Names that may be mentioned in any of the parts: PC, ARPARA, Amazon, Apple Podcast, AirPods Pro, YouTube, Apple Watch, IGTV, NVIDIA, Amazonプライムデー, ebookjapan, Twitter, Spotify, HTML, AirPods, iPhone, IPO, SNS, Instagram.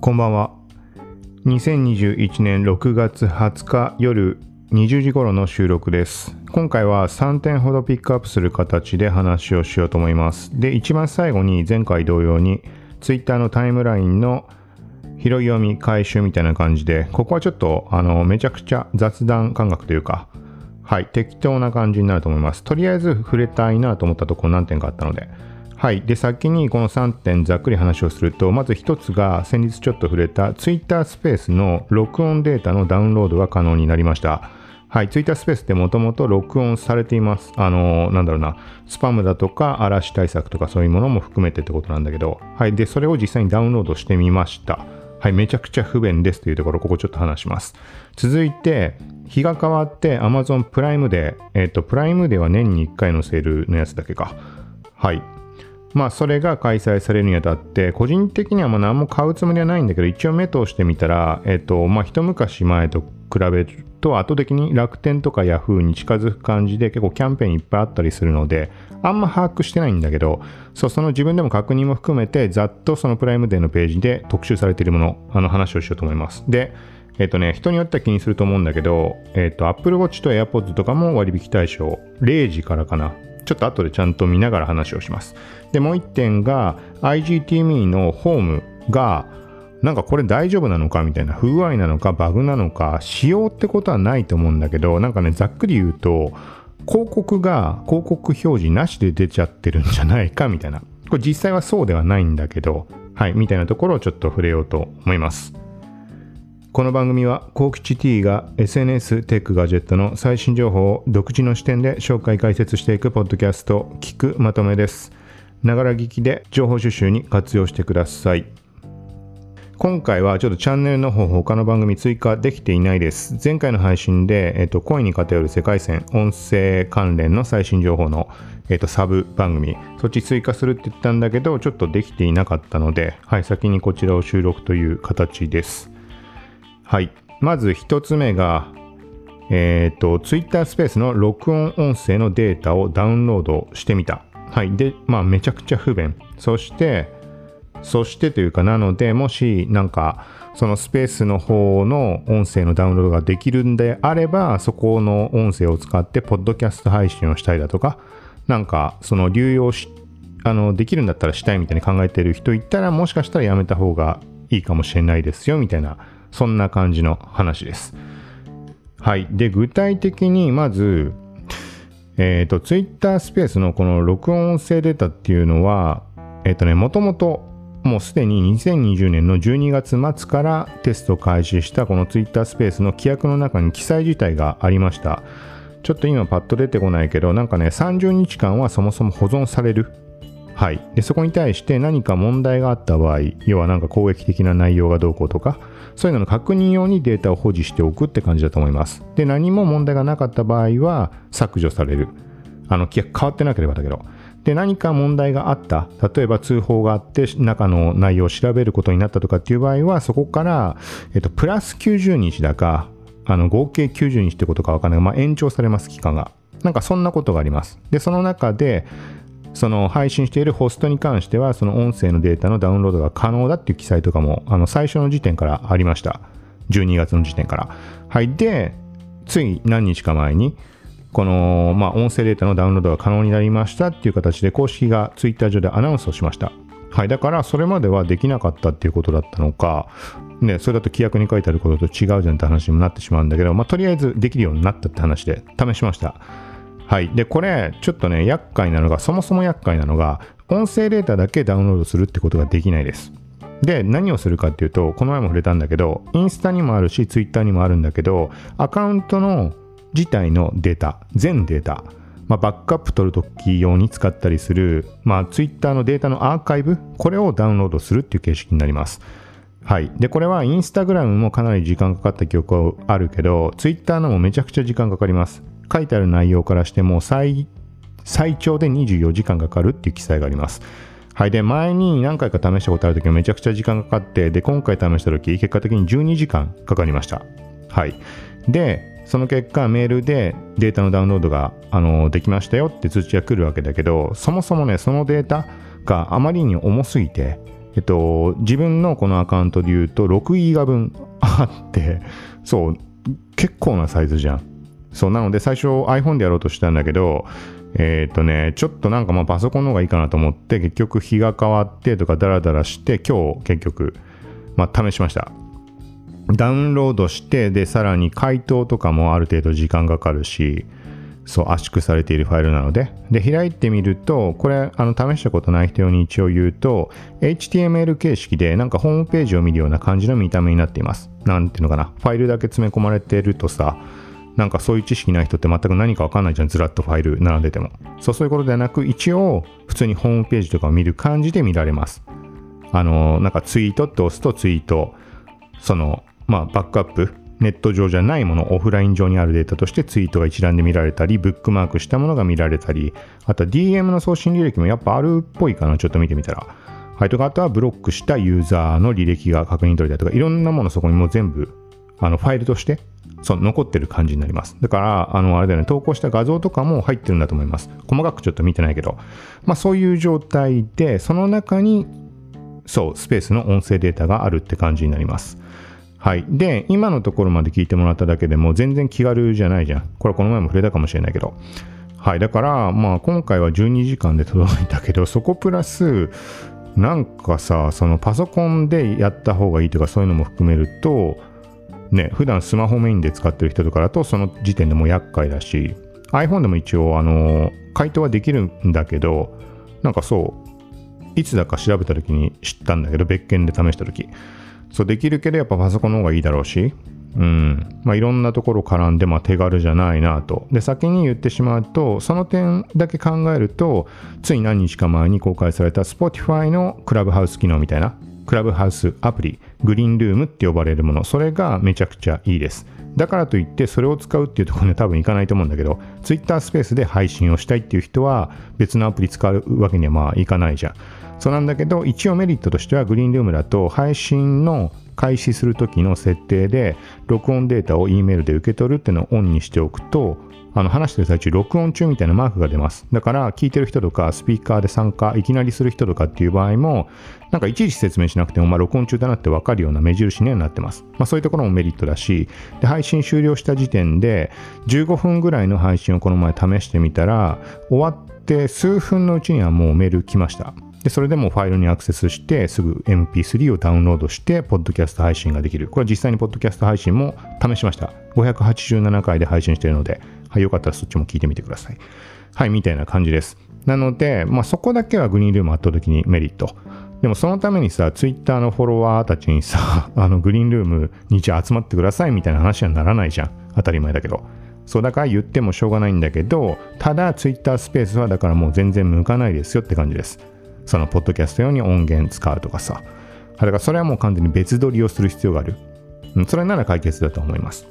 こんばんは。2021年6月20日夜20時頃の収録です。今回は3点ほどピックアップする形で話をしようと思います。で、一番最後に前回同様に Twitter のタイムラインの拾い読み回収みたいな感じで、ここはちょっとめちゃくちゃ雑談感覚というか、はい、適当な感じになると思います。とりあえず触れたいなと思ったところ何点かあったので、はい。で、先にこの3点ざっくり話をすると、まず1つが先日ちょっと触れた Twitter スペースの録音データのダウンロードが可能になりました。はい。Twitter スペースってもともと録音されています。スパムだとか嵐対策とかそういうものも含めてってことなんだけど、はい。で、それを実際にダウンロードしてみました。はい。めちゃくちゃ不便ですというところ、ここちょっと話します。続いて、日が変わって Amazon プライムデー、プライムデーは年に1回のセールのやつだけか。はい。まあそれが開催されるにあたって、個人的には何も買うつもりはないんだけど、一応目通してみたら、一昔前と比べると圧倒的に楽天とかヤフーに近づく感じで、結構キャンペーンいっぱいあったりするので、あんま把握してないんだけど、その自分でも確認も含めてざっとそのプライムデーのページで特集されているもの、話をしようと思います。で、人によっては気にすると思うんだけど、Apple Watch と AirPods とかも割引対象0時からかな。ちょっと後でちゃんと見ながら話をします。で、もう一点が IGTV のホームがなんかこれ大丈夫なのかみたいな、不具合なのかバグなのか、仕様ってことはないと思うんだけど、なんかね、ざっくり言うと広告表示なしで出ちゃってるんじゃないかみたいな、これ実際はそうではないんだけど、はい、みたいなところをちょっと触れようと思います。この番組は幸吉 T が SNS テックガジェットの最新情報を独自の視点で紹介解説していくポッドキャスト、聞くまとめです。ながら聞きで情報収集に活用してください。今回はちょっとチャンネルの方、他の番組追加できていないです。前回の配信で、恋に偏る世界線音声関連の最新情報の、サブ番組、そっち追加するって言ったんだけど、ちょっとできていなかったので、はい、先にこちらを収録という形です。はい、まず1つ目が、Twitter スペースの録音音声のデータをダウンロードしてみた。はい、で、まあ、めちゃくちゃ不便。そしてというか、なので、もしなんかそのスペースの方の音声のダウンロードができるんであれば、そこの音声を使ってポッドキャスト配信をしたいだとか、なんかその流用しできるんだったらしたいみたいに考えてる人いたら、もしかしたらやめた方がいいかもしれないですよみたいな、そんな感じの話です。はい。で、具体的にまず、Twitter スペースのこの録音音声データっていうのは、もともともうすでに2020年の12月末からテスト開始したこの Twitter スペースの規約の中に記載自体がありました。ちょっと今パッと出てこないけど、なんかね、30日間はそもそも保存される。はい。で、そこに対して何か問題があった場合、要はなんか攻撃的な内容がどうこうとか、そういうのの確認用にデータを保持しておくって感じだと思います。で、何も問題がなかった場合は削除される。規約変わってなければだけど。で、何か問題があった。例えば通報があって中の内容を調べることになったとかっていう場合は、そこから、プラス90日だか、合計90日ってことかわからない。まあ、延長されます、期間が。なんかそんなことがあります。で、その中で、その配信しているホストに関してはその音声のデータのダウンロードが可能だっていう記載とかも最初の時点からありました。12月の時点から。はい。で、つい何日か前にこの、まあ、音声データのダウンロードが可能になりましたっていう形で公式がツイッター上でアナウンスをしました。はい。だからそれまではできなかったっていうことだったのかね、それだと規約に書いてあることと違うじゃんって話にもなってしまうんだけど、まあ、とりあえずできるようになったって話で試しました。はい。で、これ、ちょっとね、そもそも厄介なのが、音声データだけダウンロードするってことができないです。で、何をするかっていうと、この前も触れたんだけど、インスタにもあるし、ツイッターにもあるんだけど、アカウントの自体のデータ、全データ、まあ、バックアップ取るとき用に使ったりする、まあ、ツイッターのデータのアーカイブ、これをダウンロードするっていう形式になります。はい。で、これはインスタグラムもかなり時間かかった記憶はあるけど、ツイッターのもめちゃくちゃ時間かかります。書いてある内容からしても 最長で24時間かかるっていう記載があります。はい。で、前に何回か試したことあるときもめちゃくちゃ時間かかって、で、今回試したとき、結果的に12時間かかりました。はい。で、その結果、メールでデータのダウンロードができましたよって通知が来るわけだけど、そもそもね、そのデータがあまりに重すぎて、自分のこのアカウントで言うと6ギガ分あって、そう結構なサイズじゃん。そうなので最初 iPhone でやろうとしたんだけど、ちょっとなんかまあパソコンの方がいいかなと思って、結局日が変わってとかダラダラして、今日結局まあ試しました。ダウンロードして、でさらに解凍とかもある程度時間がかかるし、そう圧縮されているファイルなので、で開いてみると、これ試したことない人用に一応言うと HTML 形式でなんかホームページを見るような感じの見た目になっています。なんていうのかな、ファイルだけ詰め込まれてるとさ、なんかそういう知識ない人って全く何か分かんないじゃん、ずらっとファイル並んでても。そういうことではなく、一応普通にホームページとかを見る感じで見られます。なんかツイートって押すと、ツイートそのまあバックアップ、ネット上じゃないもの、オフライン上にあるデータとしてツイートが一覧で見られたり、ブックマークしたものが見られたり、あと DM の送信履歴もやっぱあるっぽいかな、ちょっと見てみたら。とか、あとはブロックしたユーザーの履歴が確認取れたりとか、いろんなものそこにもう全部ファイルとして残ってる感じになります。だからあれだよね、投稿した画像とかも入ってるんだと思います。細かくちょっと見てないけど、まあそういう状態で、その中にそうスペースの音声データがあるって感じになります。はい。で、今のところまで聞いてもらっただけでも全然気軽じゃないじゃん。これこの前も触れたかもしれないけど。はい。だから、まあ今回は12時間で届いたけど、そこプラス、なんかさ、そのパソコンでやった方がいいとかそういうのも含めると、ね、普段スマホメインで使ってる人とかだと、その時点でもう厄介だし、iPhone でも一応、回答はできるんだけど、なんかそう、いつだか調べた時に知ったんだけど、別件で試した時。そうできるけどやっぱパソコンの方がいいだろうし、まあいろんなところ絡んでまあ手軽じゃないなと。で先に言ってしまうと、その点だけ考えると、つい何日か前に公開された Spotify のクラブハウス機能みたいな、クラブハウスアプリ、グリーンルームって呼ばれるもの、それがめちゃくちゃいいです。だからといってそれを使うっていうところには多分いかないと思うんだけど、Twitter スペースで配信をしたいっていう人は別のアプリ使うわけにはまあいかないじゃん。そうなんだけど、一応メリットとしてはグリーンルームだと配信の開始する時の設定で録音データを E メールで受け取るっていうのをオンにしておくと、話してる最中録音中みたいなマークが出ます。だから聞いてる人とかスピーカーで参加いきなりする人とかっていう場合も、なんかいちいち説明しなくても、まあ録音中だなって分かるような目印にはなってます。まあそういうところもメリットだし、で配信終了した時点で15分ぐらいの配信をこの前試してみたら、終わって数分のうちにはもうメール来ました。でそれでもファイルにアクセスして、すぐ MP3 をダウンロードしてポッドキャスト配信ができる。これは実際にポッドキャスト配信も試しました。587回で配信しているので、はい、よかったらそっちも聞いてみてください。はい、みたいな感じです。なので、まあ、そこだけはグリーンルームあった時にメリット。でもそのためにさ、ツイッターのフォロワーたちにさ、グリーンルームにじゃあ集まってくださいみたいな話にはならないじゃん。当たり前だけど。そうだから言ってもしょうがないんだけど、ただツイッタースペースはだからもう全然向かないですよって感じです。そのポッドキャスト用に音源使うとかさ、だからそれはもう完全に別撮りをする必要がある。それなら解決だと思います。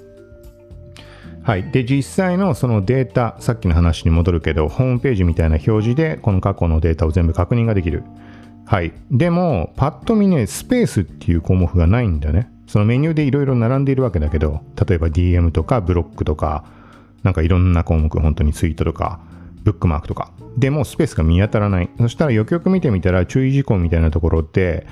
はい。で実際のそのデータ、さっきの話に戻るけど、ホームページみたいな表示でこの過去のデータを全部確認ができる。はい。でもパッと見ね、スペースっていう項目がないんだよね。そのメニューでいろいろ並んでいるわけだけど、例えば DM とかブロックとか、なんかいろんな項目、本当にツイートとかブックマークとかでもスペースが見当たらない。そしたらよくよく見てみたら、注意事項みたいなところって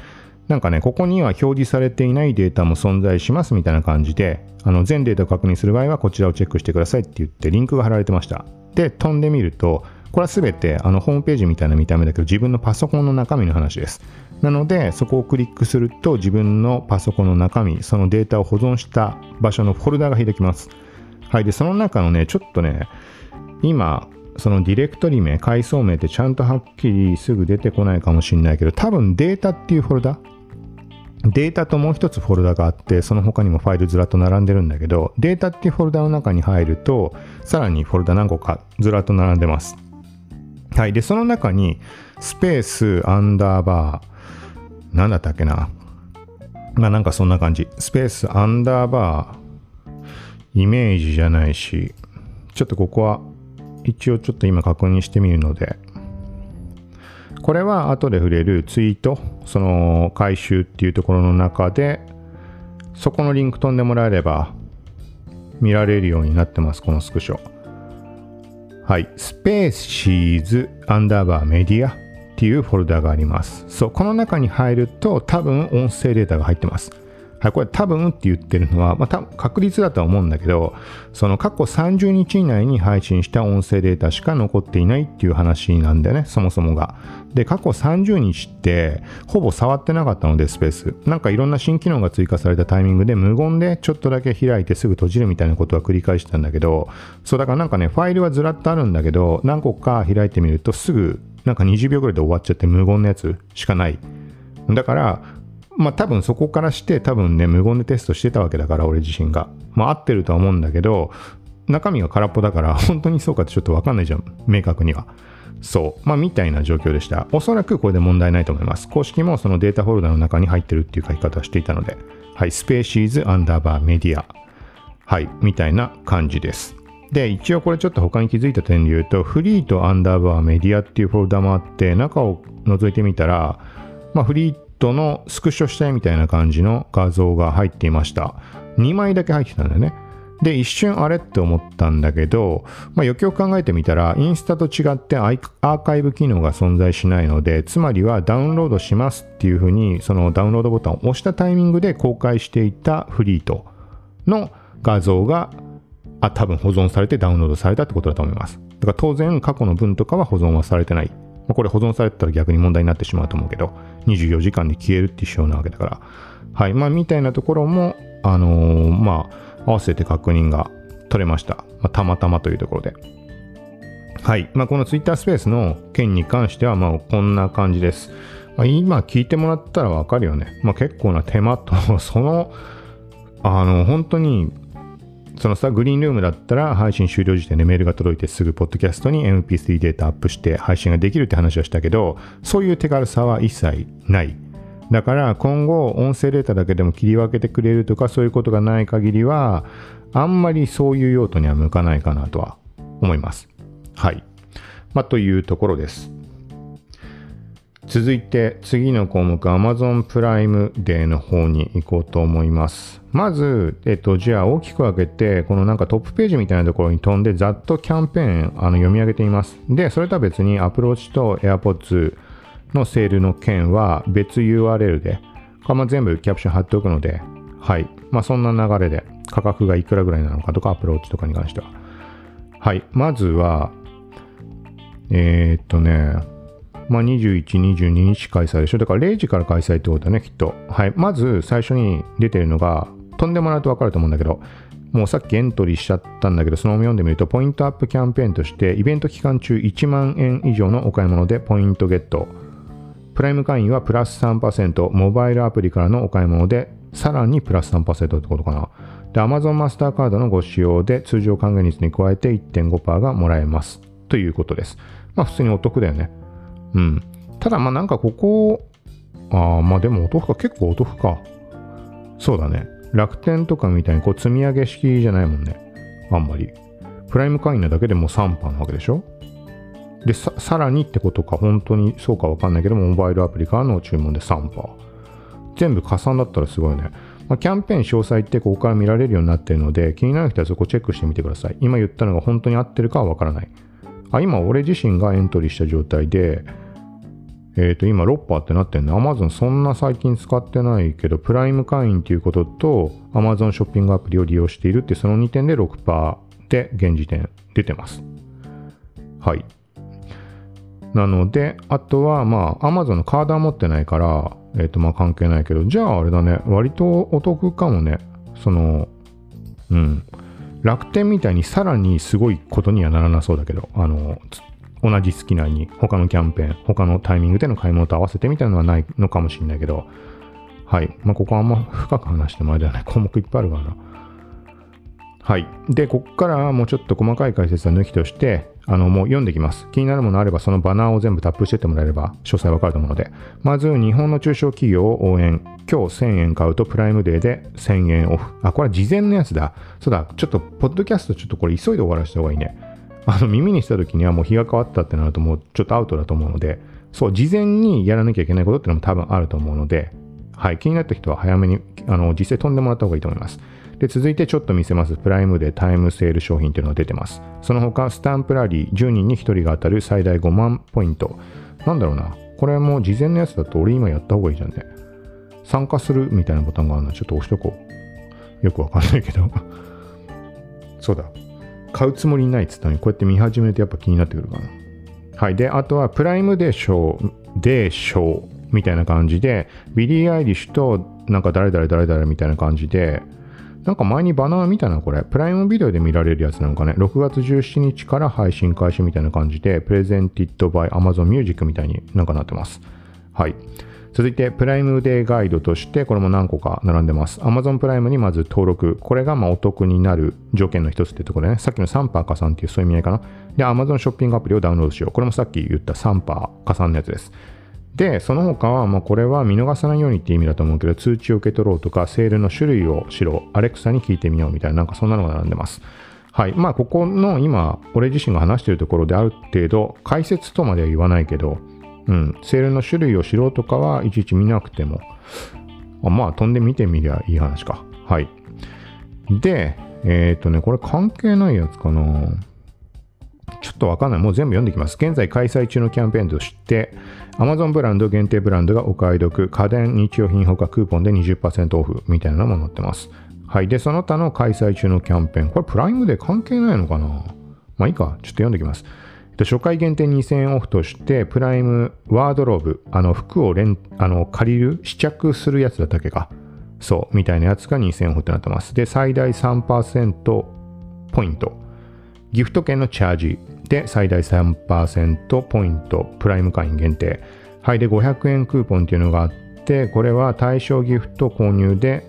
なんかね、ここには表示されていないデータも存在しますみたいな感じで、全データを確認する場合はこちらをチェックしてくださいって言ってリンクが貼られてました。で飛んでみると、これは全てホームページみたいな見た目だけど、自分のパソコンの中身の話です。なのでそこをクリックすると、自分のパソコンの中身、そのデータを保存した場所のフォルダが開きます。はい。でその中のね、ちょっとね、今そのディレクトリ名、階層名ってちゃんとはっきりすぐ出てこないかもしれないけど、多分データっていうフォルダ、データともう一つフォルダがあって、その他にもファイルずらっと並んでるんだけど、データっていうフォルダの中に入ると、さらにフォルダ何個かずらっと並んでます。はい。でその中にスペースアンダーバー、なんだったっけな、まあなんかそんな感じ、スペースアンダーバーイメージじゃないし、ちょっとここは一応ちょっと今確認してみるので、これは後で触れるツイート、その回収っていうところの中で、そこのリンク飛んでもらえれば見られるようになってます、このスクショ。はい。スペーシーズアンダーバーメディアっていうフォルダがあります。そう、この中に入ると多分音声データが入ってます。はい、これ多分って言ってるのは、確率だとは思うんだけど、その過去30日以内に配信した音声データしか残っていないっていう話なんだよね、そもそもが。で、過去30日ってほぼ触ってなかったので、スペース。なんかいろんな新機能が追加されたタイミングで無言でちょっとだけ開いてすぐ閉じるみたいなことは繰り返してたんだけど、そうだからなんかね、ファイルはずらっとあるんだけど、何個か開いてみるとすぐなんか20秒ぐらいで終わっちゃって無言のやつしかない。だから、多分そこからして多分ね、無言でテストしてたわけだから、俺自身が。合ってるとは思うんだけど、中身が空っぽだから本当にそうかってちょっとわかんないじゃん、明確には。そう。みたいな状況でした。おそらくこれで問題ないと思います。公式もそのデータフォルダの中に入ってるっていう書き方をしていたので。はい。spaces_media。はい。みたいな感じです。で、一応これちょっと他に気づいた点で言うと、フリーと_メディアっていうフォルダもあって、中を覗いてみたら、フリーのスクショしたいみたいな感じの画像が入っていました。2枚だけ入ってたんだよね。で、一瞬あれって思ったんだけど、よくよく考えてみたら、インスタと違ってアーカイブ機能が存在しないので、つまりはダウンロードしますっていうふうに、そのダウンロードボタンを押したタイミングで公開していたフリートの画像が多分保存されてダウンロードされたってことだと思います。だから当然過去の分とかは保存はされてない。これ保存されてたら逆に問題になってしまうと思うけど、24時間で消えるっていう仕様なわけだから。はい。みたいなところも、合わせて確認が取れました。たまたまというところで。はい。この Twitter スペースの件に関しては、こんな感じです。今聞いてもらったらわかるよね。結構な手間と、本当に、そのさ、グリーンルームだったら配信終了時点でメールが届いてすぐポッドキャストに MP3 データアップして配信ができるって話はしたけど、そういう手軽さは一切ない。だから今後音声データだけでも切り分けてくれるとかそういうことがない限りは、あんまりそういう用途には向かないかなとは思います。はい。というところです。続いて次の項目、 Amazon プライムデーの方に行こうと思います。まず、じゃあ大きく分けて、このなんかトップページみたいなところに飛んで、ざっとキャンペーン読み上げています。で、それとは別に Apple Watch と AirPods のセールの件は別 URL で、全部キャプション貼っておくので、はい。そんな流れで価格がいくらぐらいなのかとか、Apple Watch とかに関しては。はい。まずは、21、22日開催でしょ。だから0時から開催ってことだね、きっと。はい。まず最初に出てるのが、飛んでもらうと分かると思うんだけど、もうさっきエントリーしちゃったんだけど、そのまま読んでみると、ポイントアップキャンペーンとして、イベント期間中1万円以上のお買い物でポイントゲット。プライム会員はプラス 3%、モバイルアプリからのお買い物で、さらにプラス 3% ってことかな。で、Amazon マスターカードのご使用で、通常還元率に加えて 1.5% がもらえます。ということです。普通にお得だよね。うん。ただ、なんかここ、でもお得か、結構お得か。そうだね。楽天とかみたいにこう積み上げ式じゃないもんね、あんまり。プライム会員なだけでも 3% なわけでしょ。で、さらにってことか、本当にそうかわかんないけども、モバイルアプリからの注文で 3%。全部加算だったらすごいね。キャンペーン詳細ってここから見られるようになってるので、気になる人はそこチェックしてみてください。今言ったのが本当に合ってるかはわからない。今俺自身がエントリーした状態で、今 6% ってなってんね。Amazon そんな最近使ってないけど、プライム会員ということと Amazon ショッピングアプリを利用しているって、その2点で 6% で現時点出てます。はい。なので、あとはAmazon のカードは持ってないから、関係ないけど、じゃああれだね、割とお得かもね。楽天みたいにさらにすごいことにはならなそうだけど、同じ月内に他のキャンペーン、他のタイミングでの買い物と合わせてみたいなのはないのかもしれないけど、はい。ここはあんま深く話してもあれだよね。項目いっぱいあるからな。はい。で、ここからもうちょっと細かい解説は抜きとして、もう読んできます。気になるものあれば、そのバナーを全部タップしてってもらえれば、詳細わかると思うので、まず、日本の中小企業を応援。今日1000円買うとプライムデーで1000円オフ。これは事前のやつだ。そうだ、ちょっと、ポッドキャストちょっとこれ急いで終わらせた方がいいね。耳にした時にはもう日が変わったってなるともうちょっとアウトだと思うので、そう、事前にやらなきゃいけないことってのも多分あると思うので、はい、気になった人は早めに、実際飛んでもらった方がいいと思います。で、続いてちょっと見せます。プライムでタイムセール商品というのが出てます。その他、スタンプラリー10人に1人が当たる最大5万ポイント。なんだろうな。これも事前のやつだと俺今やった方がいいじゃんね。参加するみたいなボタンがあるのでちょっと押しとこう。よくわかんないけどそうだ、買うつもりないっつったのにこうやって見始めるとやっぱ気になってくるかな。はい。で、あとはプライムでしょうみたいな感じで、ビリー・アイリッシュとなんか誰々みたいな感じで、なんか前にバナー見たな、これ。プライムビデオで見られるやつなのかね。6月17日から配信開始みたいな感じで、Presented by Amazon Music みたいになんかなってます。はい。続いて、プライムデーガイドとして、これも何個か並んでます。Amazon プライムにまず登録。これがまあお得になる条件の一つってところでね。さっきの 3% 加算っていうそういう意味合いかな。で、Amazon ショッピングアプリをダウンロードしよう。これもさっき言った 3% 加算のやつです。で、その他は、まあ、これは見逃さないようにって意味だと思うけど、通知を受け取ろうとか、セールの種類を知ろう、アレクサに聞いてみようみたいな、なんかそんなのが並んでます。はい。まあ、ここの今、俺自身が話しているところである程度、解説とまでは言わないけど、うん、セールの種類を知ろうとかはいちいち見なくても、まあ、飛んで見てみりゃいい話か。はい。で、これ関係ないやつかな。ちょっとわかんない。もう全部読んできます。現在開催中のキャンペーンとして、Amazon ブランド限定ブランドがお買い得、家電、日用品ほかクーポンで 20% オフみたいなのも載ってます。はい。で、その他の開催中のキャンペーン。これプライムで関係ないのかな？まあいいか。ちょっと読んできます。初回限定2000円オフとして、プライムワードローブ、服を借りる、試着するやつだったっけか。そう。みたいなやつが2000円オフってなってます。で、最大 3% ポイント。ギフト券のチャージで最大 3% ポイント、プライム会員限定。はい。で、500円クーポンっていうのがあって、これは対象ギフト購入で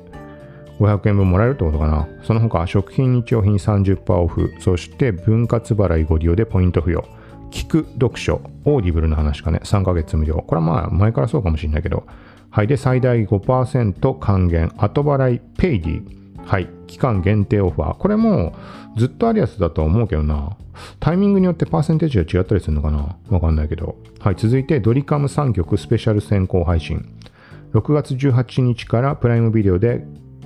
500円分もらえるってことかな。その他、食品、日用品 30% オフ、そして分割払いご利用でポイント付与。聞く、読書、オーディブルの話かね。3ヶ月無料。これはまあ前からそうかもしれないけど。はい。で、最大 5% 還元、後払い、ペイディ。はい。期間限定オファー。これもずっとあるやつだとは思うけどな。タイミングによってパーセンテージが違ったりするのかな？わかんないけど。はい。続いて、ドリカム3曲スペシャル先行配信。6月18日からプライムビデオで、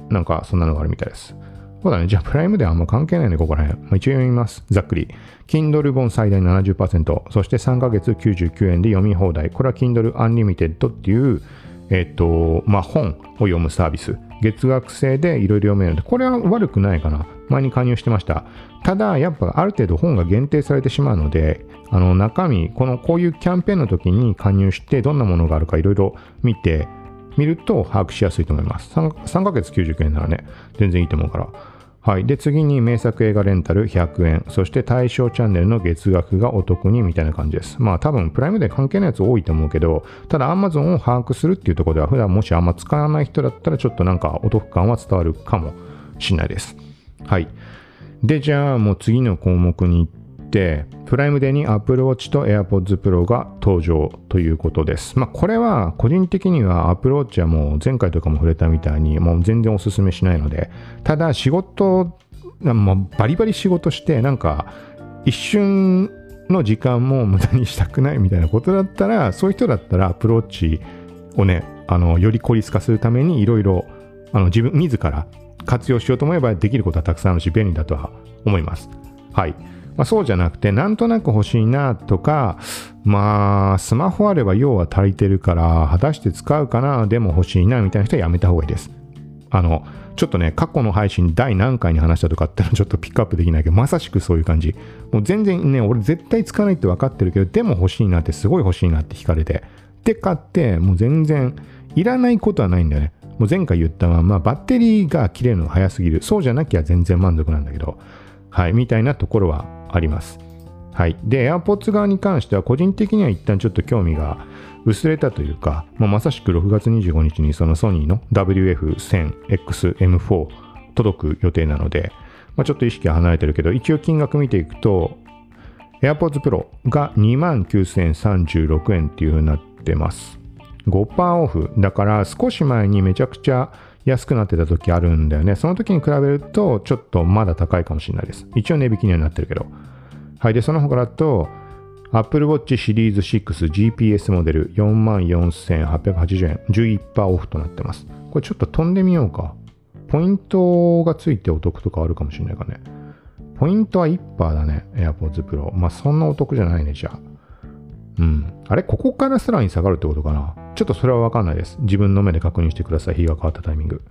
なんかそんなのがあるみたいです。そうだね。じゃあ、プライムではあんま関係ないね、ここら辺。まあ、一応読みます。ざっくり。Kindle 本最大 70%。そして3ヶ月99円で読み放題。これは Kindle Unlimited っていう、まあ、本を読むサービス。月額制でいろいろ読めるので、これは悪くないかな。前に加入してました。ただ、やっぱある程度本が限定されてしまうので、中身、こういうキャンペーンの時に加入して、どんなものがあるかいろいろ見ると把握しやすいと思います。3ヶ月99円ならね、全然いいと思うから。はい。で、次に名作映画レンタル100円。そして対象チャンネルの月額がお得にみたいな感じです。まあ多分プライムで関係ないやつ多いと思うけど、ただ Amazon を把握するっていうところでは普段もしあんま使わない人だったらちょっとなんかお得感は伝わるかもしれないです。はい。で、じゃあもう次の項目に行って、プライムデーに Apple Watch と AirPods Pro が登場ということです。まあこれは個人的には Apple Watch はもう前回とかも触れたみたいにもう全然おすすめしないので、ただ仕事、バリバリ仕事してなんか一瞬の時間も無駄にしたくないみたいなことだったら、そういう人だったら Apple Watch をね、より効率化するためにいろいろ自ら活用しようと思えばできることはたくさんあるし便利だとは思います。はい。まあ、そうじゃなくて、なんとなく欲しいなとか、まあ、スマホあれば用は足りてるから、果たして使うかな、でも欲しいな、みたいな人はやめた方がいいです。ちょっとね、過去の配信第何回に話したとかってのちょっとピックアップできないけど、まさしくそういう感じ。もう全然ね、俺絶対使わないって分かってるけど、でも欲しいなって、すごい欲しいなって惹かれて。で、買って、もう全然、いらないことはないんだよね。もう前回言ったのは、まあ、バッテリーが切れるのが早すぎる。そうじゃなきゃ全然満足なんだけど、はい、みたいなところは、あります。はい。で、AirPods 側に関しては、個人的には一旦ちょっと興味が薄れたというか、まさしく6月25日にそのソニーの WF1000XM4 届く予定なので、ちょっと意識は離れてるけど、一応金額見ていくと、AirPods Pro が 29,036 円っていう風になってます。5% オフ。だから少し前にめちゃくちゃ安くなってた時あるんだよね。その時に比べるとちょっとまだ高いかもしれないです。一応値引きにはなってるけど。はい。で、その他だと Apple Watch シリーズ 6GPS モデル 44,880 円 11% オフとなってます。これちょっと飛んでみようか。ポイントがついてお得とかあるかもしれないかね。ポイントは 1% だね。AirPods Pro。まあそんなお得じゃないね、じゃあ。うん、あれここからさらに下がるってことかな。ちょっとそれは分かんないです。自分の目で確認してください、日が変わったタイミング。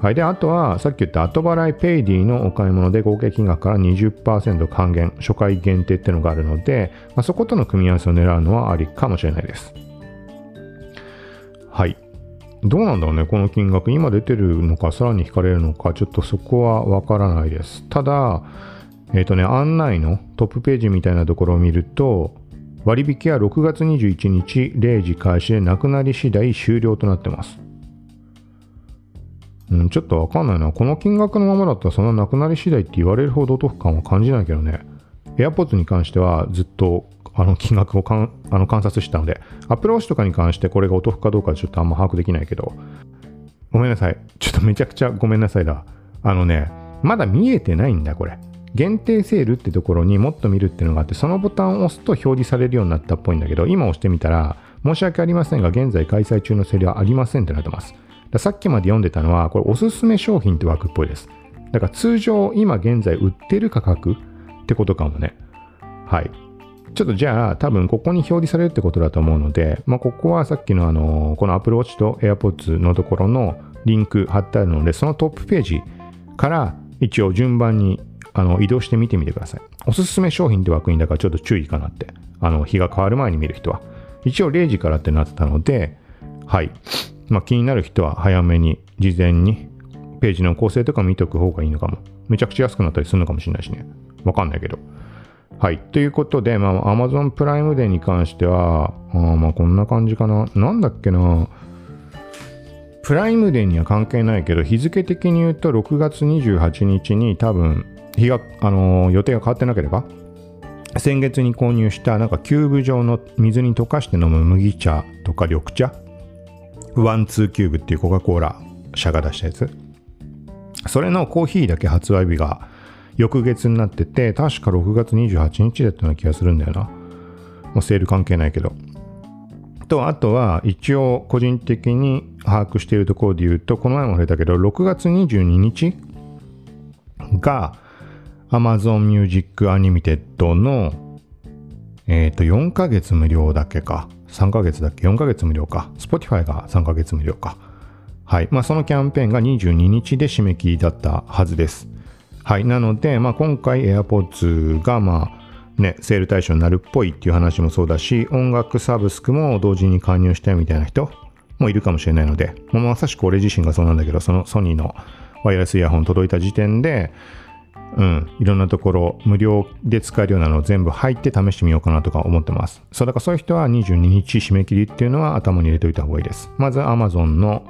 はい。で、あとはさっき言った後払いペイディのお買い物で合計金額から 20% 還元、初回限定ってのがあるので、まあ、そことの組み合わせを狙うのはありかもしれないです。はい。どうなんだろうね、この金額今出てるのかさらに引かれるのか、ちょっとそこは分からないです。ただ案内のトップページみたいなところを見ると、割引は6月21日0時開始でなくなり次第終了となってます。うん、ちょっとわかんないな。この金額のままだったらそのなくなり次第って言われるほどお得感は感じないけどね。 AirPods に関してはずっと金額を観察してたので、 Apple Watch とかに関してこれがお得かどうかちょっとあんま把握できないけど、ごめんなさい、ちょっとめちゃくちゃごめんなさいだ。まだ見えてないんだこれ。限定セールってところにもっと見るっていうのがあって、そのボタンを押すと表示されるようになったっぽいんだけど、今押してみたら申し訳ありませんが現在開催中のセールはありませんってなってます。ださっきまで読んでたのはこれおすすめ商品って枠っぽいです。だから通常今現在売ってる価格ってことかもね。はい。ちょっとじゃあ多分ここに表示されるってことだと思うので、まあ、ここはさっきのこの Apple Watch と AirPods のところのリンク貼ってあるので、そのトップページから一応順番に移動して見てみてください。おすすめ商品って枠にだからちょっと注意かなって、日が変わる前に見る人は一応0時からってなってたので、はい。まあ、気になる人は早めに事前にページの構成とか見とく方がいいのかも。めちゃくちゃ安くなったりするのかもしれないしね、わかんないけど。はい。ということで、まあ、Amazon プライムデーに関してはまあこんな感じかな。なんだっけな、プライムデーには関係ないけど日付的に言うと6月28日に多分日が予定が変わってなければ、先月に購入したなんかキューブ状の水に溶かして飲む麦茶とか緑茶、ワンツーキューブっていうコカ・コーラ社が出したやつ、それのコーヒーだけ発売日が翌月になってて、確か6月28日だったような気がするんだよな。もうセール関係ないけど。とあとは一応個人的に把握しているところで言うと、この前も触れたけど6月22日が Amazon Music Unlimited の4ヶ月無料だけか、3ヶ月だっけ、4ヶ月無料か、Spotify が3ヶ月無料か。はい。まあそのキャンペーンが22日で締め切りだったはずです。はい。なので、まあ今回 AirPods がまあね、セール対象になるっぽいっていう話もそうだし、音楽サブスクも同時に加入したいみたいな人もいるかもしれないので、まあ、まさしく俺自身がそうなんだけど、そのソニーのワイヤレスイヤホン届いた時点で、うん、いろんなところ無料で使えるようなのを全部入って試してみようかなとか思ってます。そうだからそういう人は22日締め切りっていうのは頭に入れておいた方がいいです。まず Amazon の、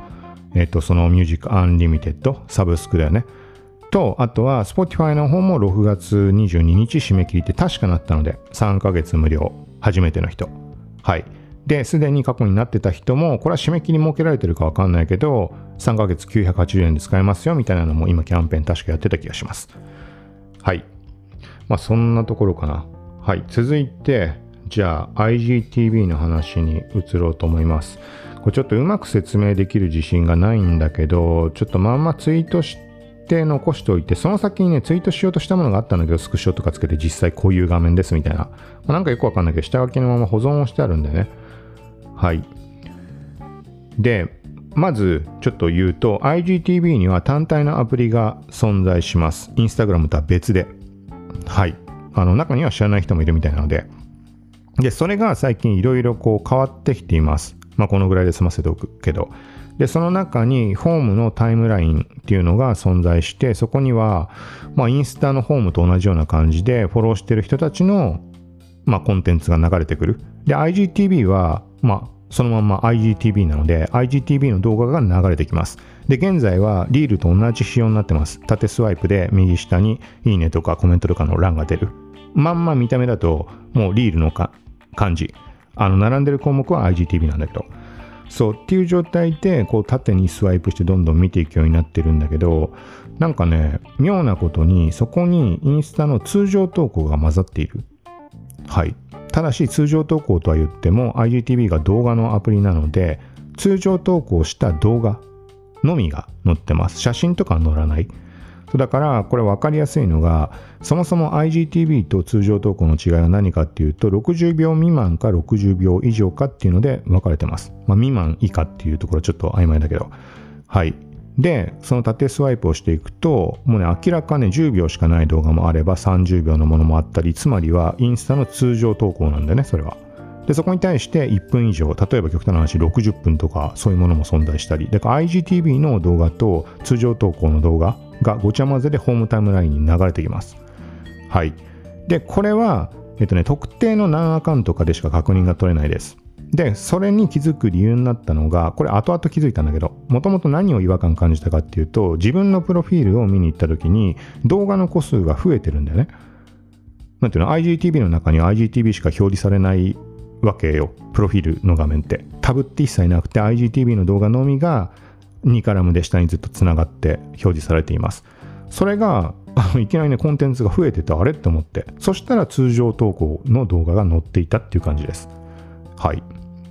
その Music Unlimited サブスクだよね。とあとは Spotify の方も6月22日締め切りって確かなったので、3ヶ月無料初めての人。はい。で、すでに過去になってた人も、これは締め切り設けられてるかわかんないけど、3ヶ月980円で使えますよみたいなのも今キャンペーン確かやってた気がします。はい。まあそんなところかな。はい。続いて、じゃあ IGTV の話に移ろうと思います。これちょっとうまく説明できる自信がないんだけど、ちょっとまんまツイートして残しておいて、その先にね、ツイートしようとしたものがあったんだけど、スクショとかつけて実際こういう画面ですみたいな。まあ、なんかよくわかんないけど、下書きのまま保存をしてあるんだよね。はい。で、まずちょっと言うと IGTV には単体のアプリが存在します。インスタグラムとは別で。はい。中には知らない人もいるみたいなので、でそれが最近いろいろこう変わってきています。まあこのぐらいで済ませておくけど、でその中にホームのタイムラインっていうのが存在して、そこにはまあインスタのホームと同じような感じでフォローしてる人たちのまあコンテンツが流れてくる。で IGTV はまあそのまま IGTV なので IGTV の動画が流れてきます。で現在はリールと同じ仕様になってます。縦スワイプで右下にいいねとかコメントとかの欄が出る。まんま見た目だともうリールの感じ、並んでる項目は IGTV なんだけど、そうっていう状態でこう縦にスワイプしてどんどん見ていくようになってるんだけど、なんかね、妙なことにそこにインスタの通常投稿が混ざっている。はい。ただし通常投稿とは言っても IGTV が動画のアプリなので、通常投稿した動画のみが載ってます。写真とかは載らない。だからこれ分かりやすいのが、そもそも IGTV と通常投稿の違いは何かっていうと、60秒未満か60秒以上かっていうので分かれてます。まあ、未満以下っていうところちょっと曖昧だけど、はい。でその縦スワイプをしていくともうね、明らかね10秒しかない動画もあれば30秒のものもあったり、つまりはインスタの通常投稿なんだよね、それは。でそこに対して1分以上、例えば極端な話60分とかそういうものも存在したり、だから IGTV の動画と通常投稿の動画がごちゃ混ぜでホームタイムラインに流れてきます。はい。でこれは、特定の何アカウントかでしか確認が取れないです。でそれに気づく理由になったのが、これ後々気づいたんだけど、もともと何を違和感感じたかっていうと、自分のプロフィールを見に行った時に動画の個数が増えてるんだよね。なんていうの、 IGTV の中に IGTV しか表示されないわけよ、プロフィールの画面って。タブって一切なくて IGTV の動画のみが2カラムで下にずっとつながって表示されています。それがいきなりねコンテンツが増えてて、あれって思って、そしたら通常投稿の動画が載っていたっていう感じです。はい。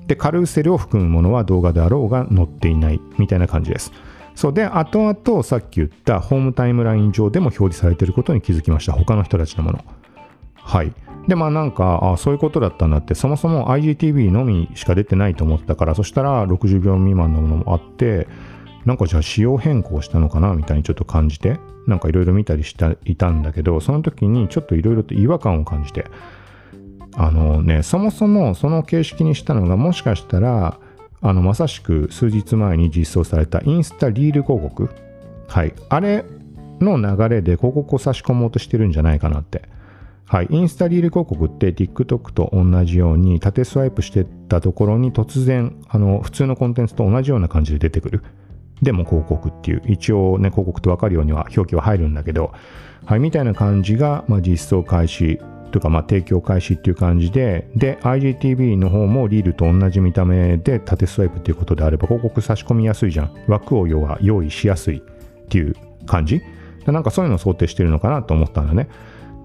でカルーセルを含むものは動画であろうが載っていないみたいな感じです。そうで後々さっき言ったホームタイムライン上でも表示されていることに気づきました、他の人たちのもの。はい。でまあなんかそういうことだったんだって、そもそも IGTV のみしか出てないと思ったから、そしたら60秒未満のものもあって、なんかじゃあ仕様変更したのかなみたいにちょっと感じて、なんかいろいろ見たりしていたんだけど、その時にちょっといろいろと違和感を感じて、そもそもその形式にしたのが、もしかしたらまさしく数日前に実装されたインスタリール広告、はい、あれの流れで広告を差し込もうとしてるんじゃないかなって。はい。インスタリール広告って TikTok と同じように縦スワイプしてったところに突然普通のコンテンツと同じような感じで出てくる、でも広告っていう、一応ね広告と分かるようには表記は入るんだけど、はい、みたいな感じが、実装開始というか、提供開始っていう感じで、IGTV の方もリールと同じ見た目で縦スワイプっていうことであれば広告差し込みやすいじゃん、枠を用意しやすいっていう感じ、なんかそういうのを想定してるのかなと思ったんだね。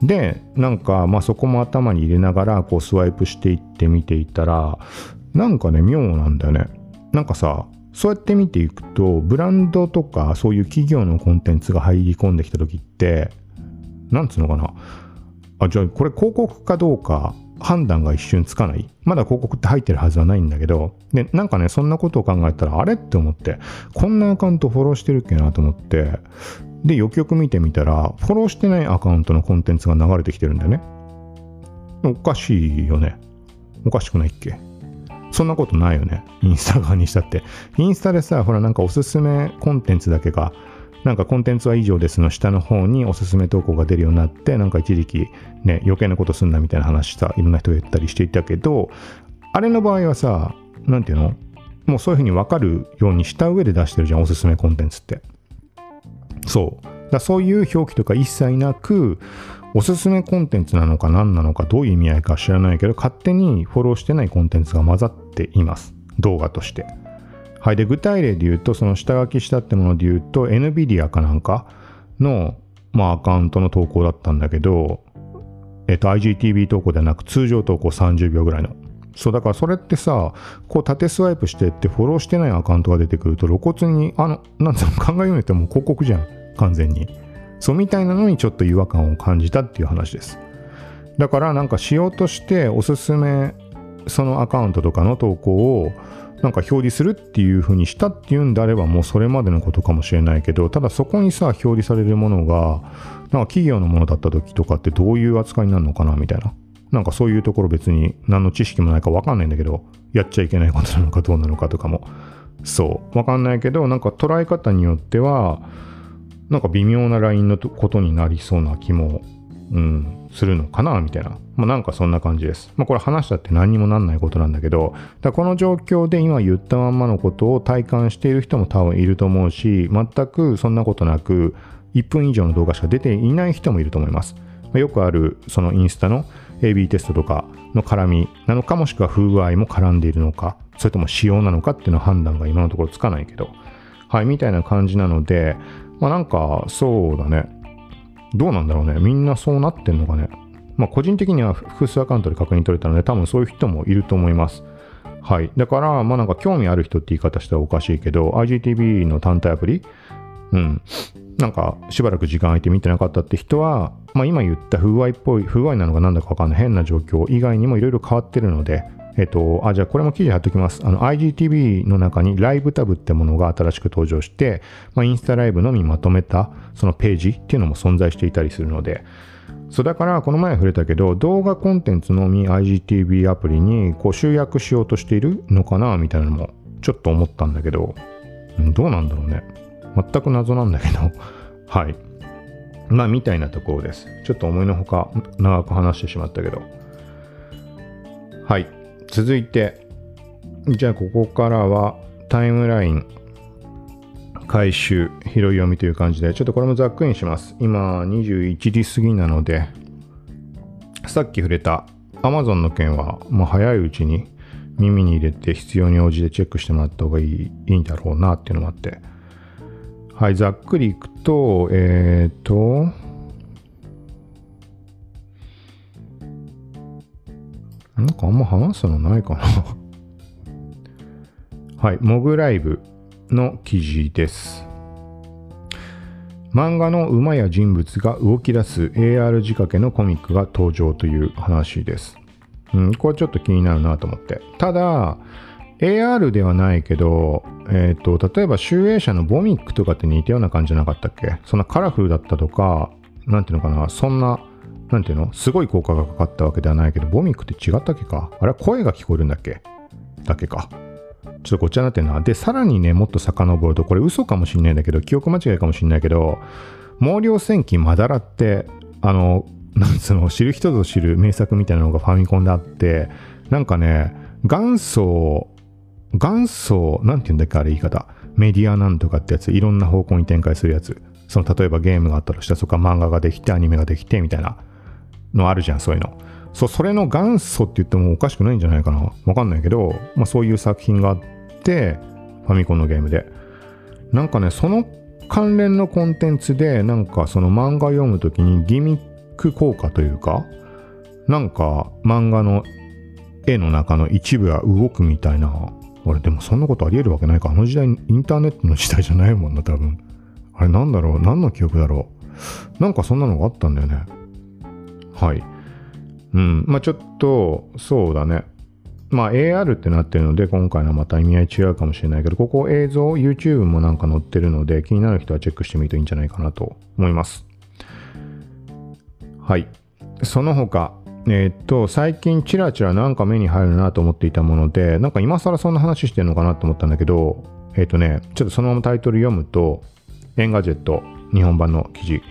でなんかそこも頭に入れながらこうスワイプしていって見ていたら、なんかね妙なんだよね。なんかさ、そうやって見ていくとブランドとかそういう企業のコンテンツが入り込んできた時って、なんつうのかな、じゃあこれ広告かどうか判断が一瞬つかない、まだ広告って入ってるはずはないんだけど、でなんかねそんなことを考えたらあれって思って、こんなアカウントフォローしてるっけなと思って、でよくよく見てみたらフォローしてないアカウントのコンテンツが流れてきてるんだよね。おかしいよね。おかしくないっけ。そんなことないよね、インスタ側にしたって。インスタでさ、ほらなんかおすすめコンテンツだけが、なんかコンテンツは以上ですの下の方におすすめ投稿が出るようになって、なんか一時期ね余計なことすんなみたいな話さ、いろんな人が言ったりしていたけど、あれの場合はさ、なんていうの、もうそういうふうに分かるようにした上で出してるじゃん、おすすめコンテンツって。そうだ、そういう表記とか一切なく、おすすめコンテンツなのか何なのかどういう意味合いか知らないけど、勝手にフォローしてないコンテンツが混ざっています、動画として。はい。で具体例で言うと、その下書きしたってもので言うと NVIDIA かなんかの、アカウントの投稿だったんだけど、IGTV 投稿ではなく通常投稿30秒ぐらいの。そうだからそれってさ、こう縦スワイプしてってフォローしてないアカウントが出てくると露骨になんていうの、考えようによってもう広告じゃん完全に。そうみたいなのにちょっと違和感を感じたっていう話です。だからなんか仕様としておすすめそのアカウントとかの投稿をなんか表示するっていう風にしたっていうんであれば、もうそれまでのことかもしれないけど、ただそこにさ表示されるものがなんか企業のものだった時とかってどういう扱いになるのかなみたいな。なんかそういうところ別に何の知識もないか分かんないんだけど、やっちゃいけないことなのかどうなのかとかもそう分かんないけど、なんか捉え方によってはなんか微妙なラインのことになりそうな気も、するのかなみたいな、なんかそんな感じです。これ話したって何にもなんないことなんだけど、だこの状況で今言ったまんまのことを体感している人も多分いると思うし、全くそんなことなく1分以上の動画しか出ていない人もいると思います。よくあるそのインスタのAB テストとかの絡みなのか、もしくは不具合も絡んでいるのか、それとも仕様なのかっていうの判断が今のところつかないけど、はい、みたいな感じなので、なんかそうだね、どうなんだろうね、みんなそうなってんのかね。個人的には複数アカウントで確認取れたので、多分そういう人もいると思います。はい。だからなんか興味ある人って言い方したらおかしいけど、 IGTV の単体アプリなんかしばらく時間空いて見てなかったって人は、まあ、今言った不具合っぽい、不具合なのかなんだかわかんない変な状況以外にもいろいろ変わってるので、じゃあこれも記事貼っときます。IGTV の中にライブタブってものが新しく登場して、まあ、インスタライブのみまとめたそのページっていうのも存在していたりするので、そうだからこの前触れたけど動画コンテンツのみ IGTV アプリにこう集約しようとしているのかなみたいなのもちょっと思ったんだけど、どうなんだろうね。全く謎なんだけどはい。まあみたいなところです。ちょっと思いのほか長く話してしまったけど、はい。続いて、じゃあここからはタイムライン回収拾い読みという感じで、ちょっとこれもざっくりにします。今21時過ぎなので、さっき触れた Amazon の件はもう早いうちに耳に入れて必要に応じてチェックしてもらった方がいいんだろうなっていうのもあって、はい、ざっくりいくとなんかあんま話すのないかなはい、モグライブの記事です。漫画の馬や人物が動き出す AR 仕掛けのコミックが登場という話です。これちょっと気になるなと思って、ただ AR ではないけど、例えば集英社のボミックとかって似たような感じじゃなかったっけ。そんなカラフルだったとかなんていうのかな、そんななんていうのすごい効果がかかったわけではないけど、ボミックって違ったっけか。あれは声が聞こえるんだっけだけか、ちょっとごっちゃになってるな。でさらにね、もっと遡ると、これ嘘かもしんないんだけど、記憶間違いかもしんないけど、毛量戦記まだらってなんつうの、知る人ぞ知る名作みたいなのがファミコンであって、なんかね、元祖なんていうんだっけあれ言い方、メディアなんとかってやつ、いろんな方向に展開するやつ、その例えばゲームがあったとしたら、そこから漫画ができてアニメができてみたいなのあるじゃん、そういうの。それの元祖って言ってもおかしくないんじゃないかな、わかんないけど、まあ、そういう作品があってファミコンのゲームで、なんかね、その関連のコンテンツで、なんかその漫画読むときにギミック効果というか、なんか漫画の絵の中の一部が動くみたいな。俺でもそんなことありえるわけないか、あの時代インターネットの時代じゃないもんな多分。あれなんだろう、何の記憶だろう、なんかそんなのがあったんだよね。はい。うん。まあちょっと、そうだね。まあ AR ってなってるので、今回のまた意味合い違うかもしれないけど、ここ映像、YouTube もなんか載ってるので、気になる人はチェックしてみるといいんじゃないかなと思います。はい。その他、最近チラチラなんか目に入るなと思っていたもので、なんか今更そんな話してるのかなと思ったんだけど、ちょっとそのままタイトル読むと、エンガジェット日本版の記事。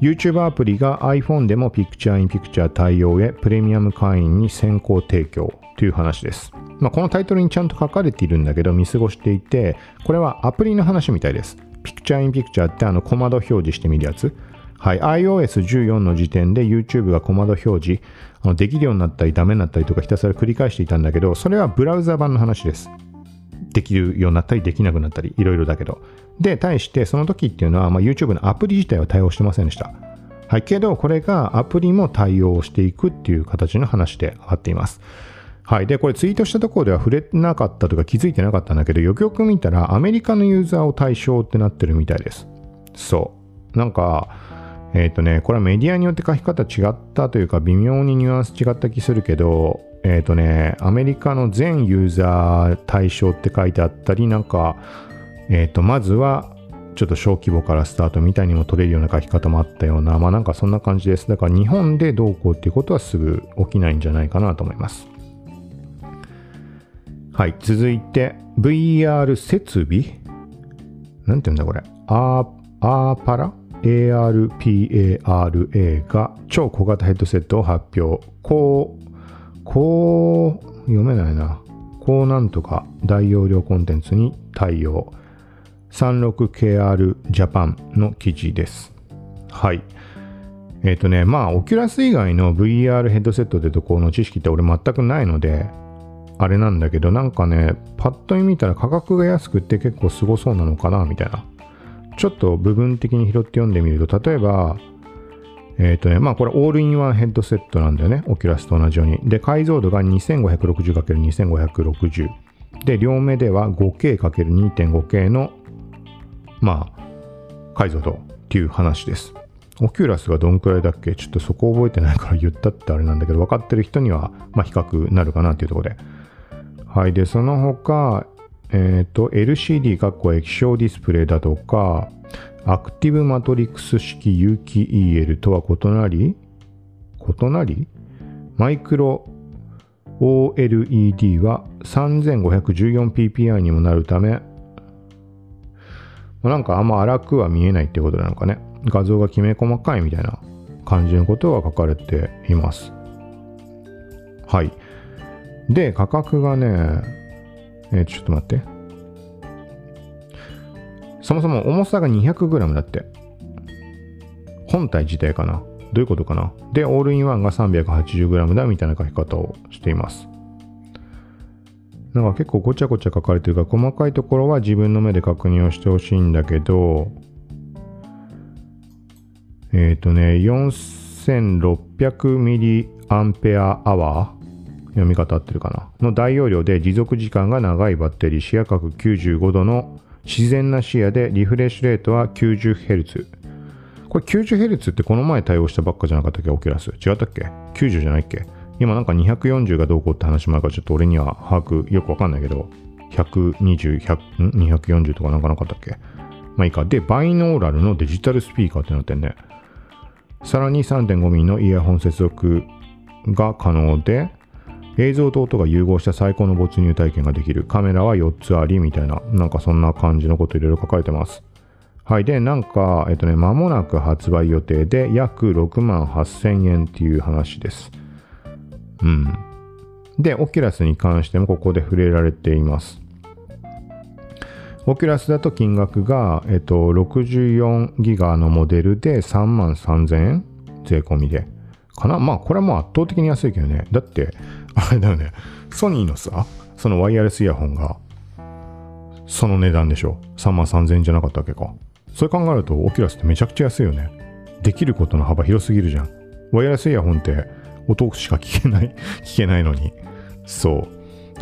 YouTube アプリが iPhone でもピクチャーインピクチャー対応へ、プレミアム会員に先行提供という話です。まあ、このタイトルにちゃんと書かれているんだけど見過ごしていて、これはアプリの話みたいです。ピクチャーインピクチャーって小窓表示してみるやつ。はい、iOS14 の時点で YouTube が小窓表示、できるようになったりダメになったりとかひたすら繰り返していたんだけど、それはブラウザ版の話です。できるようになったりできなくなったりいろいろだけど、で対してその時っていうのは、まあ、YouTube のアプリ自体は対応してませんでした。はい、けどこれがアプリも対応していくっていう形の話で上がっています。はい、でこれツイートしたところでは触れなかったとか気づいてなかったんだけど、よくよく見たらアメリカのユーザーを対象ってなってるみたいです。そう。なんかこれはメディアによって書き方違ったというか微妙にニュアンス違った気するけど。アメリカの全ユーザー対象って書いてあったり、なんか、まずはちょっと小規模からスタートみたいにも取れるような書き方もあったような、まあなんかそんな感じです。だから日本でどうこうっていうことはすぐ起きないんじゃないかなと思います。はい、続いて VR 設備なんていうんだこれ、ARPARA ARPARA が超小型ヘッドセットを発表。こうなんとか大容量コンテンツに対応。36KR ジャパンの記事です。はい。まあ、オキュラス以外の VR ヘッドセットでとこの知識って俺全くないので、あれなんだけど、なんかね、パッと見たら価格が安くって結構すごそうなのかな、みたいな。ちょっと部分的に拾って読んでみると、例えば、まあこれオールインワンヘッドセットなんだよね。オキュラスと同じように。で、解像度が 2560×2560。で、両目では 5K×2.5K の、まあ、解像度っていう話です。オキュラスがどんくらいだっけ、ちょっとそこ覚えてないから言ったってあれなんだけど、分かってる人にはまあ比較なるかなっていうところで。はい。で、その他、LCD かっこ液晶ディスプレイだとか、アクティブマトリックス式有機 EL とは異なりマイクロ OLED は 3514ppi にもなるため、なんかあんま荒くは見えないってことなのかね。画像がきめ細かいみたいな感じのことが書かれています。はい。で、価格がね、ちょっと待って、そもそも重さが 200g だって。本体自体かな、どういうことかな。で、オールインワンが 380g だみたいな書き方をしています。なんか結構ごちゃごちゃ書かれてるから細かいところは自分の目で確認をしてほしいんだけど、4600mAh、読み方合ってるかな、の大容量で持続時間が長いバッテリー、視野角95度の自然な視野でリフレッシュレートは 90Hz。 これ 90Hz ってこの前対応したばっかじゃなかったっけ、オキュラス。違ったっけ、90じゃないっけ。今なんか240がどうこうって話もあるから、ちょっと俺には把握よくわかんないけど、120、100、240とかなんかなかったっけ。まあいいか。で、バイノーラルのデジタルスピーカーってなってんね。さらに 3.5mm のイヤホン接続が可能で、映像と音が融合した最高の没入体験ができる。カメラは4つありみたいな、なんかそんな感じのこといろいろ書かれてます。はい。で、なんか、間もなく発売予定で、約68000円っていう話です。うん。で、オキュラスに関してもここで触れられています。オキュラスだと金額が、64ギガのモデルで33,000円税込みで。かな。まあ、これはもう圧倒的に安いけどね。だって、あれだよね。ソニーのさ、そのワイヤレスイヤホンが、その値段でしょ。33,000円じゃなかったわけか。それ考えると、オキュラスってめちゃくちゃ安いよね。できることの幅広すぎるじゃん。ワイヤレスイヤホンって、音しか聞けないのに。そう。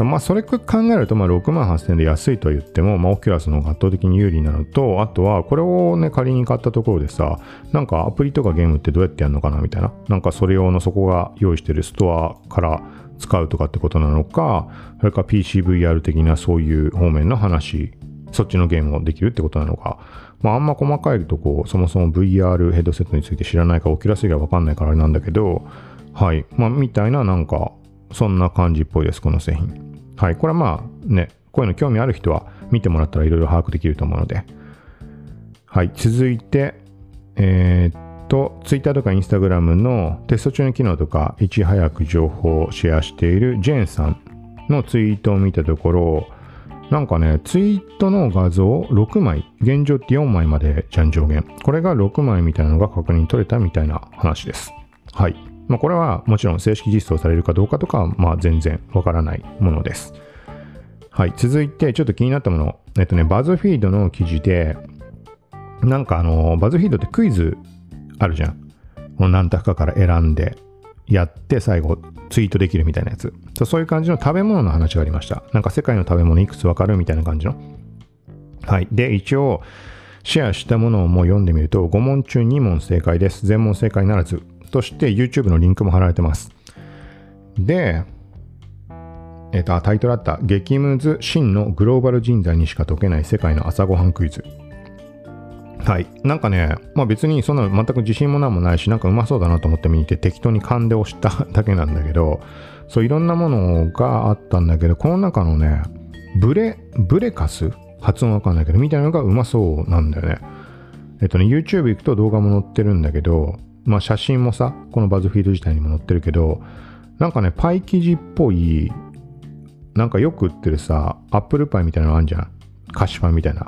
まあ、それ考えると、まあ、68,000円で安いとは言っても、まあ、オキュラスの方が圧倒的に有利なのと、あとは、これをね、仮に買ったところでさ、なんかアプリとかゲームってどうやってやるのかなみたいな。なんかそれ用のそこが用意してるストアから使うとかってことなのか、それか PCVR 的なそういう方面の話、そっちのゲームもできるってことなのか。まあ、あんま細かいとこ、そもそも VR ヘッドセットについて知らないから、オキュラス以外わかんないからあれなんだけど、はい。まあ、みたいな、なんか、そんな感じっぽいです、この製品。はい。これはまあね、こういうの興味ある人は見てもらったらいろいろ把握できると思うので。はい。続いて、Twitter とか Instagram のテスト中の機能とか、いち早く情報をシェアしているジェーンさんのツイートを見たところ、なんかね、ツイートの画像6枚、現状って4枚までじゃん、上限。これが6枚みたいなのが確認取れたみたいな話です。はい。まあ、これはもちろん正式実装されるかどうかとかはまあ全然わからないものです。はい。続いてちょっと気になったもの。バズフィードの記事で、なんかバズフィードってクイズあるじゃん。何択かから選んでやって最後ツイートできるみたいなやつ。そういう感じの食べ物の話がありました。なんか世界の食べ物いくつわかるみたいな感じの。はい。で、一応シェアしたものをもう読んでみると、5問中2問正解です。全問正解ならず。そして YouTube のリンクも貼られてます。で、タイトルあった。激ムズ真のグローバル人材にしか解けない世界の朝ごはんクイズ。はい。なんかね、まあ別にそんなの全く自信もなんもないし、なんかうまそうだなと思って見に行って適当に勘で押しただけなんだけど、そういろんなものがあったんだけど、この中のね、ブレカス発音わかんないけど、みたいなのがうまそうなんだよね。YouTube 行くと動画も載ってるんだけど、まあ写真もさ、このバズフィード自体にも載ってるけど、なんかね、パイ生地っぽい、なんかよく売ってるさ、アップルパイみたいなのあるじゃん。菓子パンみたいな。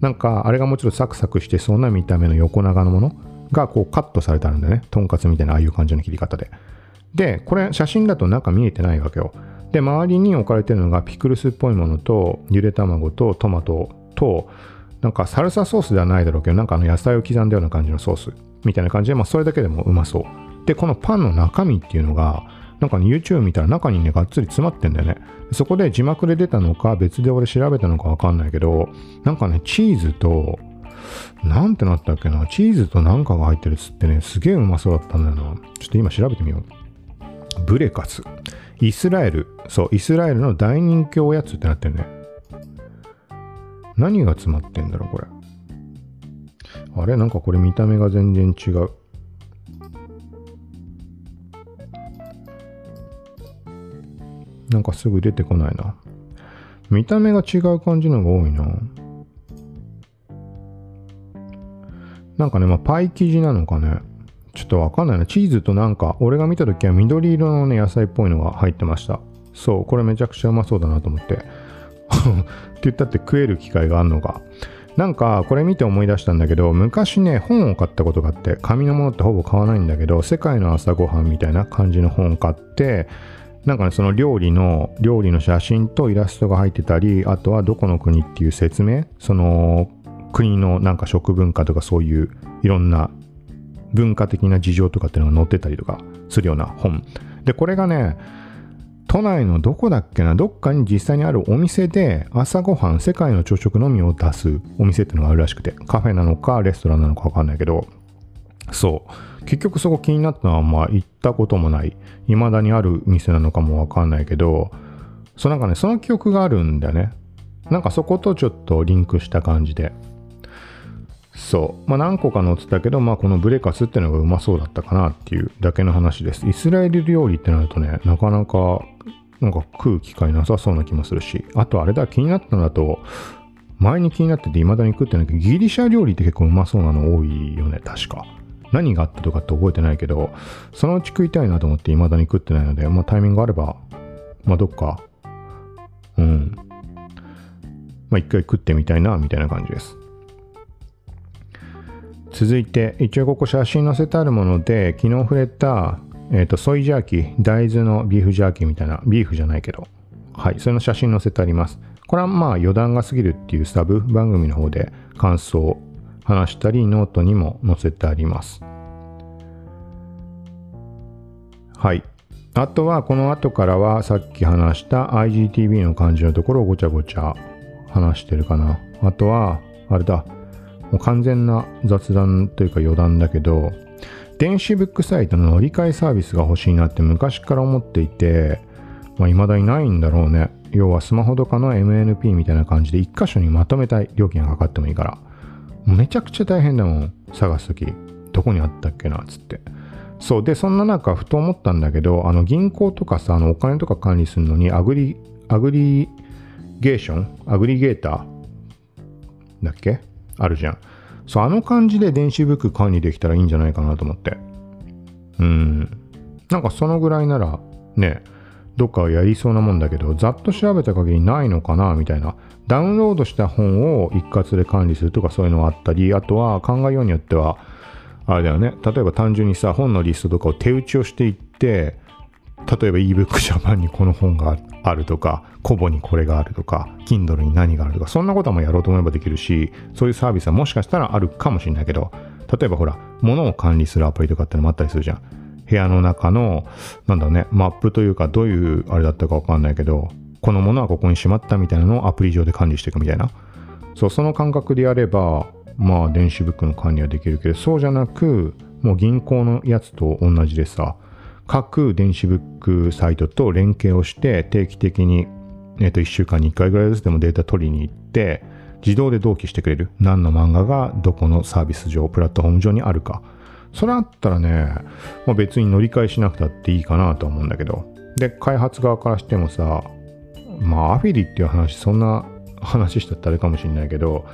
なんか、あれがもちろんサクサクしてそうな見た目の横長のものがこうカットされてあるんだよね。とんかつみたいな、ああいう感じの切り方で。で、これ写真だとなんか見えてないわけよ。で、周りに置かれてるのがピクルスっぽいものと、ゆで卵とトマトと、なんかサルサソースではないだろうけど、なんか野菜を刻んだような感じのソースみたいな感じで、まあそれだけでもうまそう。で、このパンの中身っていうのが、なんかね、YouTube 見たら中にね、がっつり詰まってんだよね。そこで字幕で出たのか、別で俺調べたのかわかんないけど、なんかね、チーズと、なんてなったっけな、チーズとなんかが入ってるっつってね、すげえうまそうだったんだよな。ちょっと今調べてみよう。ブレカツ、イスラエル、そうイスラエルの大人気おやつってなってるね。何が詰まってんだろうこれ。あれ、なんかこれ見た目が全然違う。なんかすぐ出てこないな。見た目が違う感じのが多いな。なんかね、まあ、パイ生地なのかね。ちょっとわかんないな。チーズとなんか、俺が見たときは緑色のね、野菜っぽいのが入ってました。そう、これめちゃくちゃうまそうだなと思って。って言ったって食える機会があるのか。なんか、これ見て思い出したんだけど、昔ね、本を買ったことがあって、紙のものってほぼ買わないんだけど、世界の朝ごはんみたいな感じの本を買って、なんかね、その料理の写真とイラストが入ってたり、あとはどこの国っていう説明、その国のなんか食文化とかそういういろんな文化的な事情とかっていうのが載ってたりとかするような本で、これがね、都内のどこだっけな、どっかに実際にあるお店で朝ごはん、世界の朝食のみを出すお店っていうのがあるらしくて、カフェなのかレストランなのか分かんないけど、そう結局そこ気になったのは、まあ行ったこともない、未だにある店なのかもわかんないけど、そうなんかね、その記憶があるんだよね。なんかそことちょっとリンクした感じで、そうまあ何個か載ってたけど、まあこのブレカスってのがうまそうだったかなっていうだけの話です。イスラエル料理ってなるとね、なかなかなんか食う機会なさそうな気もするし、あとあれだ、気になったのだと、前に気になってて未だに食ってないけど、ギリシャ料理って結構うまそうなの多いよね、確か。何があったとかって覚えてないけど、そのうち食いたいなと思って未だに食ってないので、まあ、タイミングがあれば、まあ、どっか、うん、まあ、一回食ってみたいなみたいな感じです。続いて、一応ここ写真載せてあるもので、昨日触れた、ソイジャーキー、大豆のビーフジャーキーみたいな、ビーフじゃないけど、はい、それの写真載せてあります。これはまあ余談が過ぎるっていうサブ番組の方で感想を話したり、ノートにも載せてあります。はい、あとはこの後からはさっき話した IGTV の感じのところをごちゃごちゃ話してるかな。あとはあれだ、もう完全な雑談というか余談だけど、電子ブックサイトの乗り換えサービスが欲しいなって昔から思っていて、まあ、未だにないんだろうね。要はスマホとかの MNP みたいな感じで一箇所にまとめたい、料金がかかってもいいから。めちゃくちゃ大変だもん、探すとき。どこにあったっけなっつって。そうで、そんな中ふと思ったんだけど、銀行とかさ、お金とか管理するのにアグリゲーターだっけ、あるじゃん。そう、感じで電子ブック管理できたらいいんじゃないかなと思って。なんかそのぐらいならね、どっかやりそうなもんだけど、ざっと調べた限りないのかなみたいな。ダウンロードした本を一括で管理するとかそういうのがあったり、あとは考えようによってはあれだよね、例えば単純にさ、本のリストとかを手打ちをしていって、例えば ebookjapan にこの本があるとか、コボにこれがあるとか、 Kindle に何があるとか、そんなこともやろうと思えばできるし、そういうサービスはもしかしたらあるかもしれないけど、例えばほら、物を管理するアプリとかってのもあったりするじゃん。部屋の中のなんだろうね、マップというか、どういうあれだったかわかんないけど、このものはここにしまったみたいなのをアプリ上で管理していくみたいな。そう、その感覚でやれば、まあ電子ブックの管理はできるけど、そうじゃなく、もう銀行のやつと同じでさ、各電子ブックサイトと連携をして定期的に、1週間に1回ぐらいずつでもデータ取りに行って、自動で同期してくれる、何の漫画がどこのサービス上、プラットフォーム上にあるか。それあったらね、まあ、別に乗り換えしなくたっていいかなと思うんだけど。で、開発側からしてもさ、まあアフィリっていう話、そんな話したってあれかもしれないけど、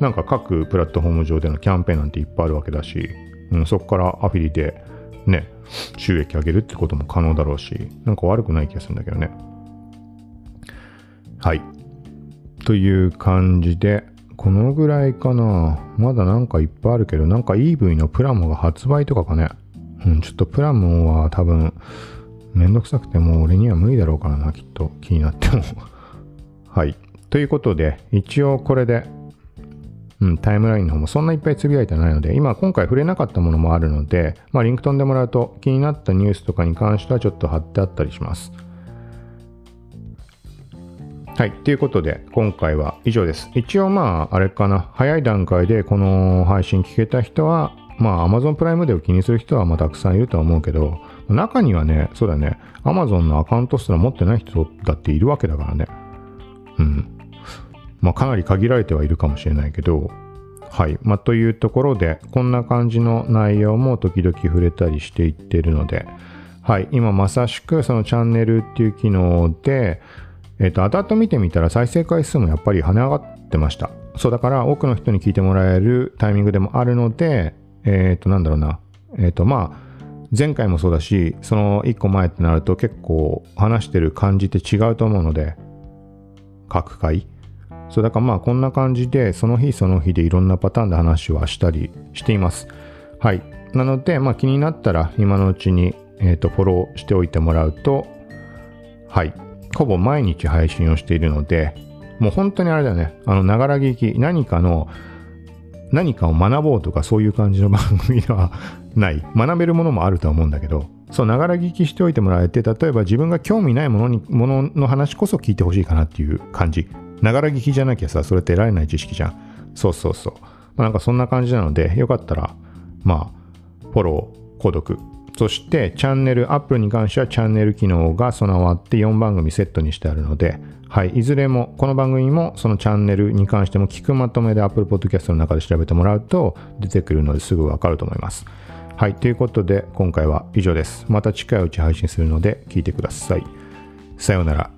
なんか各プラットフォーム上でのキャンペーンなんていっぱいあるわけだし、そこからアフィリでね、収益上げるってことも可能だろうし、なんか悪くない気がするんだけどね。はい。という感じで、このぐらいかな。まだなんかいっぱいあるけど、なんか EV のプラモが発売とかかね。ちょっとプラモは多分めんどくさくてもう俺には無理だろうからな、きっと気になっても。はい。ということで、一応これで、タイムラインの方もそんないっぱいつぶやいてないので、今回触れなかったものもあるので、まあリンク飛んでもらうと気になったニュースとかに関してはちょっと貼ってあったりします。はい。ということで、今回は以上です。一応まあ、あれかな。早い段階でこの配信聞けた人は、まあ、Amazon プライムデーを気にする人はまあたくさんいるとは思うけど、中にはね、そうだね、Amazon のアカウントすら持ってない人だっているわけだからね。うん。まあ、かなり限られてはいるかもしれないけど、はい。まあ、というところで、こんな感じの内容も時々触れたりしていってるので、はい。今まさしくそのチャンネルっていう機能で、後々見てみたら再生回数もやっぱり跳ね上がってました。そうだから多くの人に聞いてもらえるタイミングでもあるので、なんだろうな。まあ、前回もそうだし、その1個前ってなると結構話してる感じって違うと思うので、各回。そうだからまあこんな感じで、その日その日でいろんなパターンで話はしたりしています。はい。なので、まあ気になったら今のうちに、フォローしておいてもらうと、はい。ほぼ毎日配信をしているので、もう本当にあれだよね。ながら聞き、何かを学ぼうとかそういう感じの番組ではない。学べるものもあるとは思うんだけど、そう、ながら聞きしておいてもらえて、例えば自分が興味ないものの話こそ聞いてほしいかなっていう感じ。ながら聞きじゃなきゃさ、それって得られない知識じゃん。そうそうそう。まあ、なんかそんな感じなので、よかったら、まあ、フォロー、購読。そしてチャンネル、Apple に関してはチャンネル機能が備わって4番組セットにしてあるので、はい、いずれも、この番組もそのチャンネルに関しても聞くまとめで Apple Podcast の中で調べてもらうと出てくるのですぐわかると思います。はい、ということで今回は以上です。また近いうち配信するので聞いてください。さようなら。